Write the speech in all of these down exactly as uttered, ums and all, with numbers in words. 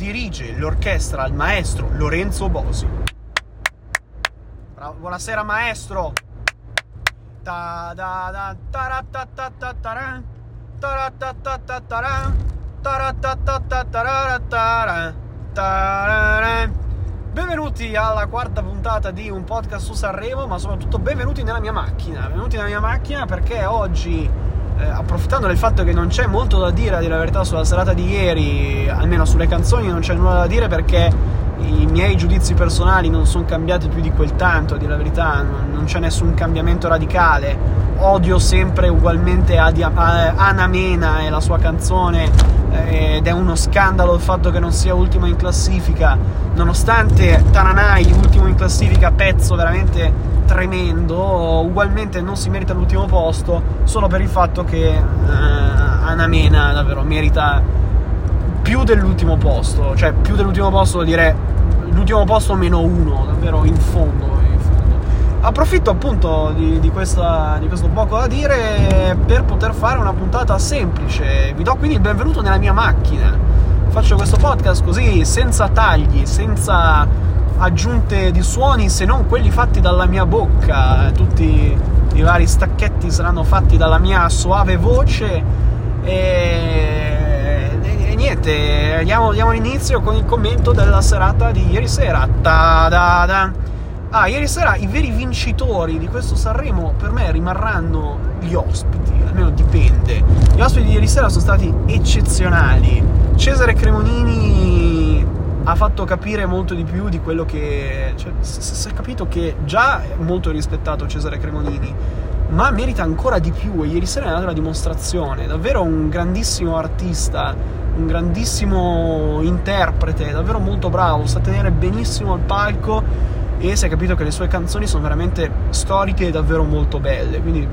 dirige l'orchestra al maestro Lorenzo Bosi. Bravo, buonasera maestro. Ta da da taratatatatara taratatatatara taratatatatara tarara. Benvenuti alla quarta puntata di Un Podcast su Sanremo, ma soprattutto benvenuti nella mia macchina. Benvenuti nella mia macchina perché oggi, Eh, approfittando del fatto che non c'è molto da dire, a dire la verità, sulla serata di ieri, almeno sulle canzoni non c'è nulla da dire perché i miei giudizi personali non sono cambiati più di quel tanto, a dire la verità, non, non c'è nessun cambiamento radicale. Odio sempre ugualmente Adi- a- Ana Mena e la sua canzone, eh, ed è uno scandalo il fatto che non sia ultimo in classifica, nonostante Tananai, ultimo in classifica, pezzo veramente tremendo, ugualmente non si merita l'ultimo posto solo per il fatto che eh, Ana Mena davvero merita più dell'ultimo posto, cioè più dell'ultimo posto vuol dire l'ultimo posto meno uno, davvero in fondo, in fondo. Approfitto appunto di, di, questa, di questo poco da dire per poter fare una puntata semplice. Vi do quindi il benvenuto nella mia macchina, faccio questo podcast così, senza tagli, senza aggiunte di suoni se non quelli fatti dalla mia bocca, tutti i vari stacchetti saranno fatti dalla mia soave voce e, e, e niente, andiamo, andiamo all'inizio con il commento della serata di ieri sera. Ta-da-da. Ah, ieri sera i veri vincitori di questo Sanremo per me rimarranno gli ospiti, almeno dipende. Gli ospiti di ieri sera sono stati eccezionali. Cesare Cremonini ha fatto capire molto di più di quello che, cioè, si è capito che già è molto rispettato Cesare Cremonini, ma merita ancora di più, e ieri sera è andata la dimostrazione. Davvero un grandissimo artista, un grandissimo interprete, davvero molto bravo, sa tenere benissimo il palco e si è capito che le sue canzoni sono veramente storiche e davvero molto belle. Quindi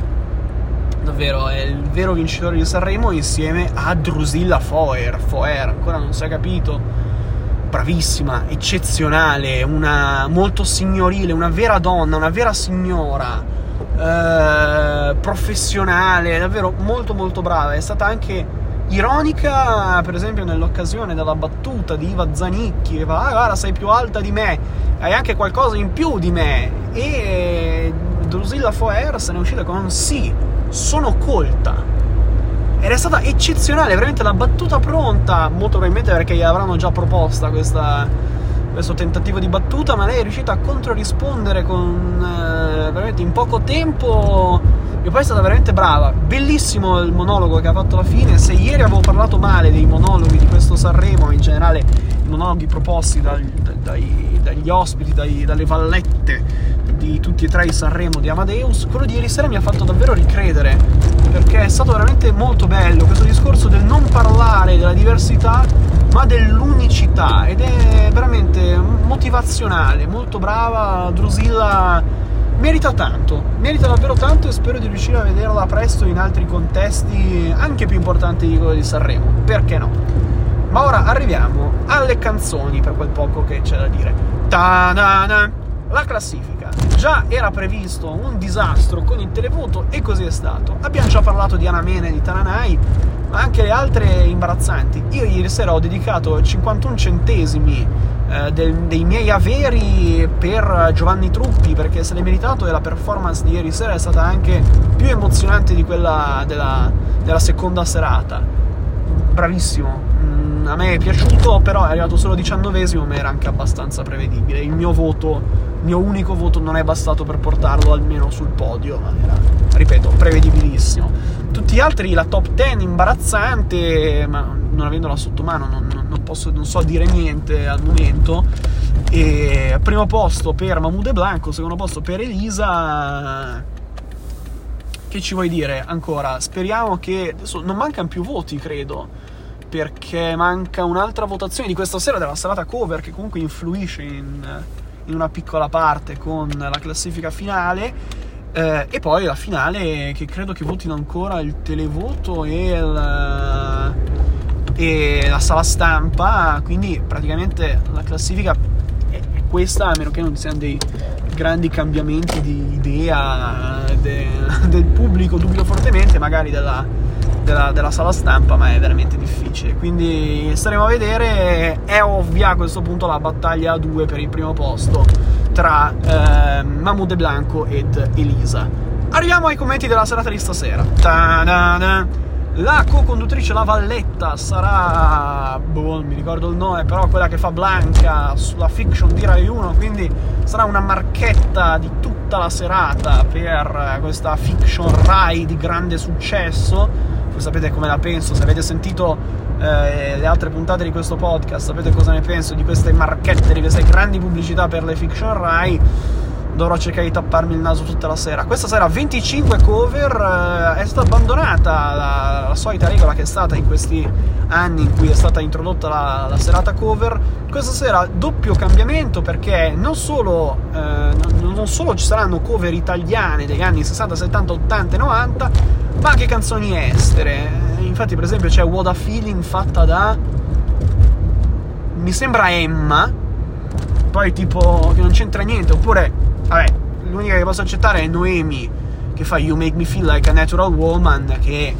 davvero è il vero vincitore di Sanremo, insieme a Drusilla Foer, Foer ancora non si è capito, bravissima, eccezionale, una molto signorile, una vera donna, una vera signora, eh, professionale, davvero molto molto brava. È stata anche ironica, per esempio, nell'occasione della battuta di Iva Zanicchi che fa: ah, guarda, sei più alta di me, hai anche qualcosa in più di me. E Drusilla Foer se ne è uscita con un sì, sono colta. Ed è stata eccezionale, veramente la battuta pronta, molto probabilmente perché gli avranno già proposta questa, questo tentativo di battuta, ma lei è riuscita a controrispondere con, eh, veramente in poco tempo, e poi è stata veramente brava. Bellissimo il monologo che ha fatto alla fine. Se ieri avevo parlato male dei monologhi di questo Sanremo, in generale i monologhi proposti dal, dai, dagli ospiti, dai, dalle vallette di tutti e tre i Sanremo di Amadeus, quello di ieri sera mi ha fatto davvero ricredere, perché è stato veramente molto bello questo discorso del non parlare della diversità ma dell'unicità, ed è veramente motivazionale, molto brava. Drusilla merita tanto, merita davvero tanto, e spero di riuscire a vederla presto in altri contesti anche più importanti di quello di Sanremo, perché no? Ma ora arriviamo alle canzoni, per quel poco che c'è da dire. Ta-da-da. La classifica. Già era previsto un disastro con il televoto e così è stato. Abbiamo già parlato di Ana Mena e di Tananai, ma anche le altre imbarazzanti. Io ieri sera ho dedicato cinquantuno centesimi eh, del, dei miei averi per Giovanni Truppi, perché se l'è meritato, e la performance di ieri sera è stata anche più emozionante di quella della, della seconda serata. Bravissimo. Mm, a me è piaciuto, però è arrivato solo diciannovesimo, ma era anche abbastanza prevedibile. Il mio voto Il mio unico voto non è bastato per portarlo almeno sul podio, ma era, ripeto, prevedibilissimo. Tutti gli altri, la top dieci imbarazzante, ma non avendola sotto mano non, non, posso, non so dire niente al momento. E primo posto per Mahmood e Blanco, secondo posto per Elisa. Che ci vuoi dire ancora? Speriamo che adesso non mancano più voti, credo, perché manca un'altra votazione di questa sera della serata cover, che comunque influisce in... in una piccola parte con la classifica finale, eh, e poi la finale, che credo che votino ancora il televoto e, il, e la sala stampa, quindi praticamente la classifica è questa, a meno che non siano dei grandi cambiamenti di idea de, del pubblico, dubito fortemente, magari della, della, della sala stampa, ma è veramente difficile, quindi staremo a vedere. È ovvia a questo punto la battaglia a due per il primo posto tra eh, Mahmood e Blanco ed Elisa. Arriviamo ai commenti della serata di stasera. Ta-da-da. La co-conduttrice, la Valletta, sarà... boh, non mi ricordo il nome, però quella che fa Blanca sulla fiction di Rai uno, quindi sarà una marchetta di tutta la serata per questa fiction Rai di grande successo. Voi sapete come la penso, se avete sentito eh, le altre puntate di questo podcast sapete cosa ne penso di queste marchette, di queste grandi pubblicità per le fiction Rai. Dovrò cercare di tapparmi il naso tutta la sera. Questa sera venticinque cover, eh, è stata abbandonata la, la solita regola che è stata in questi anni in cui è stata introdotta la, la serata cover. Questa sera doppio cambiamento, perché non solo, eh, non solo ci saranno cover italiane degli anni sessanta, settanta, ottanta e novanta, ma anche canzoni estere. Infatti per esempio c'è What a Feeling fatta da, mi sembra, Emma, poi tipo che non c'entra niente, oppure vabbè, l'unica che posso accettare è Noemi, che fa You Make Me Feel Like a Natural Woman, che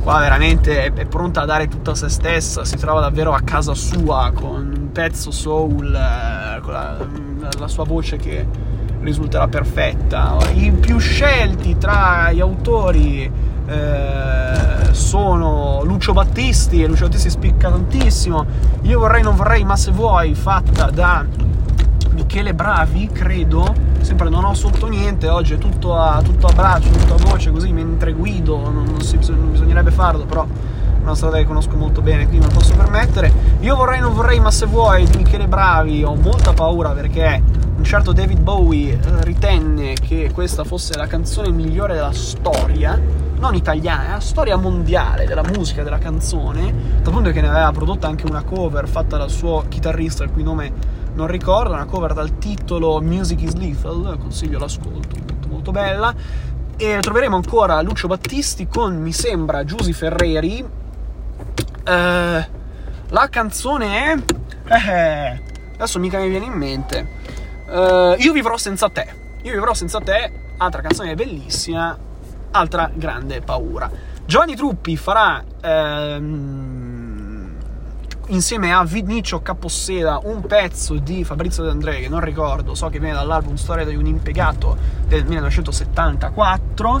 qua veramente è, è pronta a dare tutta se stessa, si trova davvero a casa sua con un pezzo soul, eh, con la, la sua voce che risulterà perfetta. I più scelti tra gli autori eh, sono Lucio Battisti, e Lucio Battisti spicca tantissimo. Io vorrei non vorrei ma se vuoi, fatta da Michele Bravi, credo. Sempre non ho sotto niente, oggi è tutto a, tutto a braccio, tutto a voce, così mentre guido, non, non, si, non bisognerebbe farlo, però è una strada che conosco molto bene, quindi me lo posso permettere. Io vorrei non vorrei ma se vuoi di Michele Bravi ho molta paura, perché un certo David Bowie ritenne che questa fosse la canzone migliore della storia, non italiana, la storia mondiale della musica, della canzone, dal punto che ne aveva prodotta anche una cover fatta dal suo chitarrista, il cui nome non ricordo, una cover dal titolo Music is Lethal, consiglio l'ascolto, molto molto bella. E troveremo ancora Lucio Battisti con, mi sembra, Giusy Ferreri. Uh, la canzone è... Eh, adesso mica mi viene in mente. Uh, Io vivrò senza te. Io vivrò senza te, altra canzone bellissima, altra grande paura. Giovanni Truppi farà... Ehm, insieme a Vinicio Capossela un pezzo di Fabrizio De André che non ricordo, so che viene dall'album Storia di un impiegato del millenovecentosettantaquattro.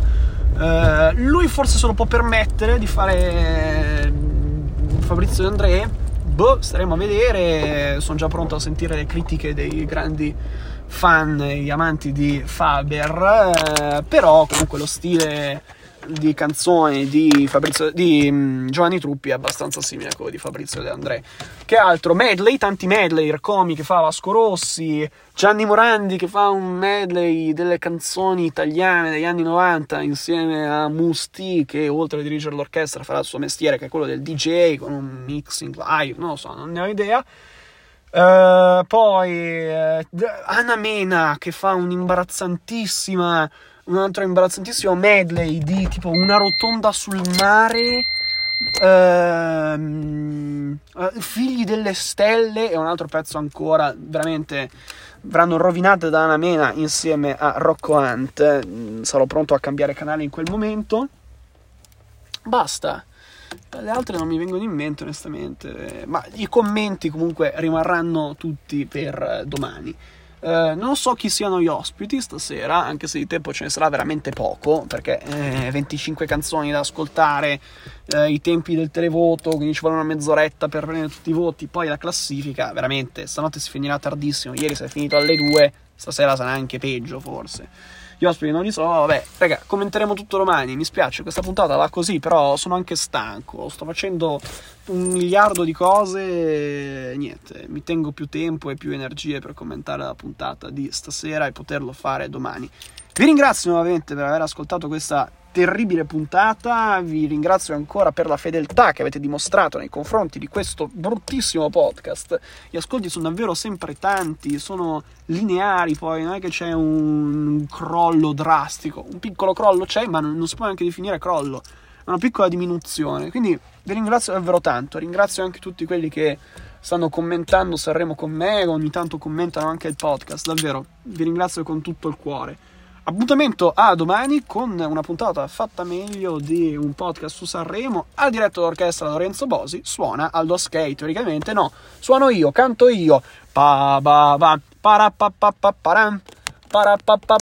Uh, lui forse se lo può permettere di fare Fabrizio De André, boh, staremo a vedere. Sono già pronto a sentire le critiche dei grandi fan, gli amanti di Faber, uh, però comunque lo stile di canzone di Fabrizio di um, Giovanni Truppi è abbastanza simile a quello di Fabrizio De André. Che altro? Medley, tanti medley, Ercomi che fa Vasco Rossi, Gianni Morandi che fa un medley delle canzoni italiane degli anni novanta insieme a Musti, che oltre a dirigere l'orchestra farà il suo mestiere, che è quello del D J, con un mixing live, non lo so, non ne ho idea. Uh, poi uh, Ana Mena che fa un imbarazzantissima un altro imbarazzantissimo medley di tipo Una rotonda sul mare, ehm, Figli delle stelle, e un altro pezzo ancora, veramente verranno rovinate da Ana Mena insieme a Rocco Hunt. Sarò pronto a cambiare canale in quel momento, basta. Le altre non mi vengono in mente onestamente, ma i commenti comunque rimarranno tutti per domani. Uh, non so chi siano gli ospiti stasera, anche se di tempo ce ne sarà veramente poco, perché eh, venticinque canzoni da ascoltare, eh, i tempi del televoto, quindi ci vuole una mezz'oretta per prendere tutti i voti, poi la classifica, veramente, stanotte si finirà tardissimo, ieri si è finito alle due, stasera sarà anche peggio forse. Gli ospiti non li so, vabbè, raga, commenteremo tutto domani, mi spiace, questa puntata va così, però sono anche stanco, sto facendo un miliardo di cose, niente, mi tengo più tempo e più energie per commentare la puntata di stasera e poterlo fare domani. Vi ringrazio nuovamente per aver ascoltato questa terribile puntata, vi ringrazio ancora per la fedeltà che avete dimostrato nei confronti di questo bruttissimo podcast. Gli ascolti sono davvero sempre tanti, sono lineari, poi non è che c'è un crollo drastico, un piccolo crollo c'è, ma non, non si può neanche definire crollo, è una piccola diminuzione, quindi vi ringrazio davvero tanto. Ringrazio anche tutti quelli che stanno commentando Sanremo con me, ogni tanto commentano anche il podcast, davvero vi ringrazio con tutto il cuore. Appuntamento a domani con una puntata fatta meglio di un podcast su Sanremo. Al diretto d'orchestra Lorenzo Bosi, suona Aldo Skate, teoricamente no, suono io, canto io. Pa ba ba para pa pa pa param, para pa pa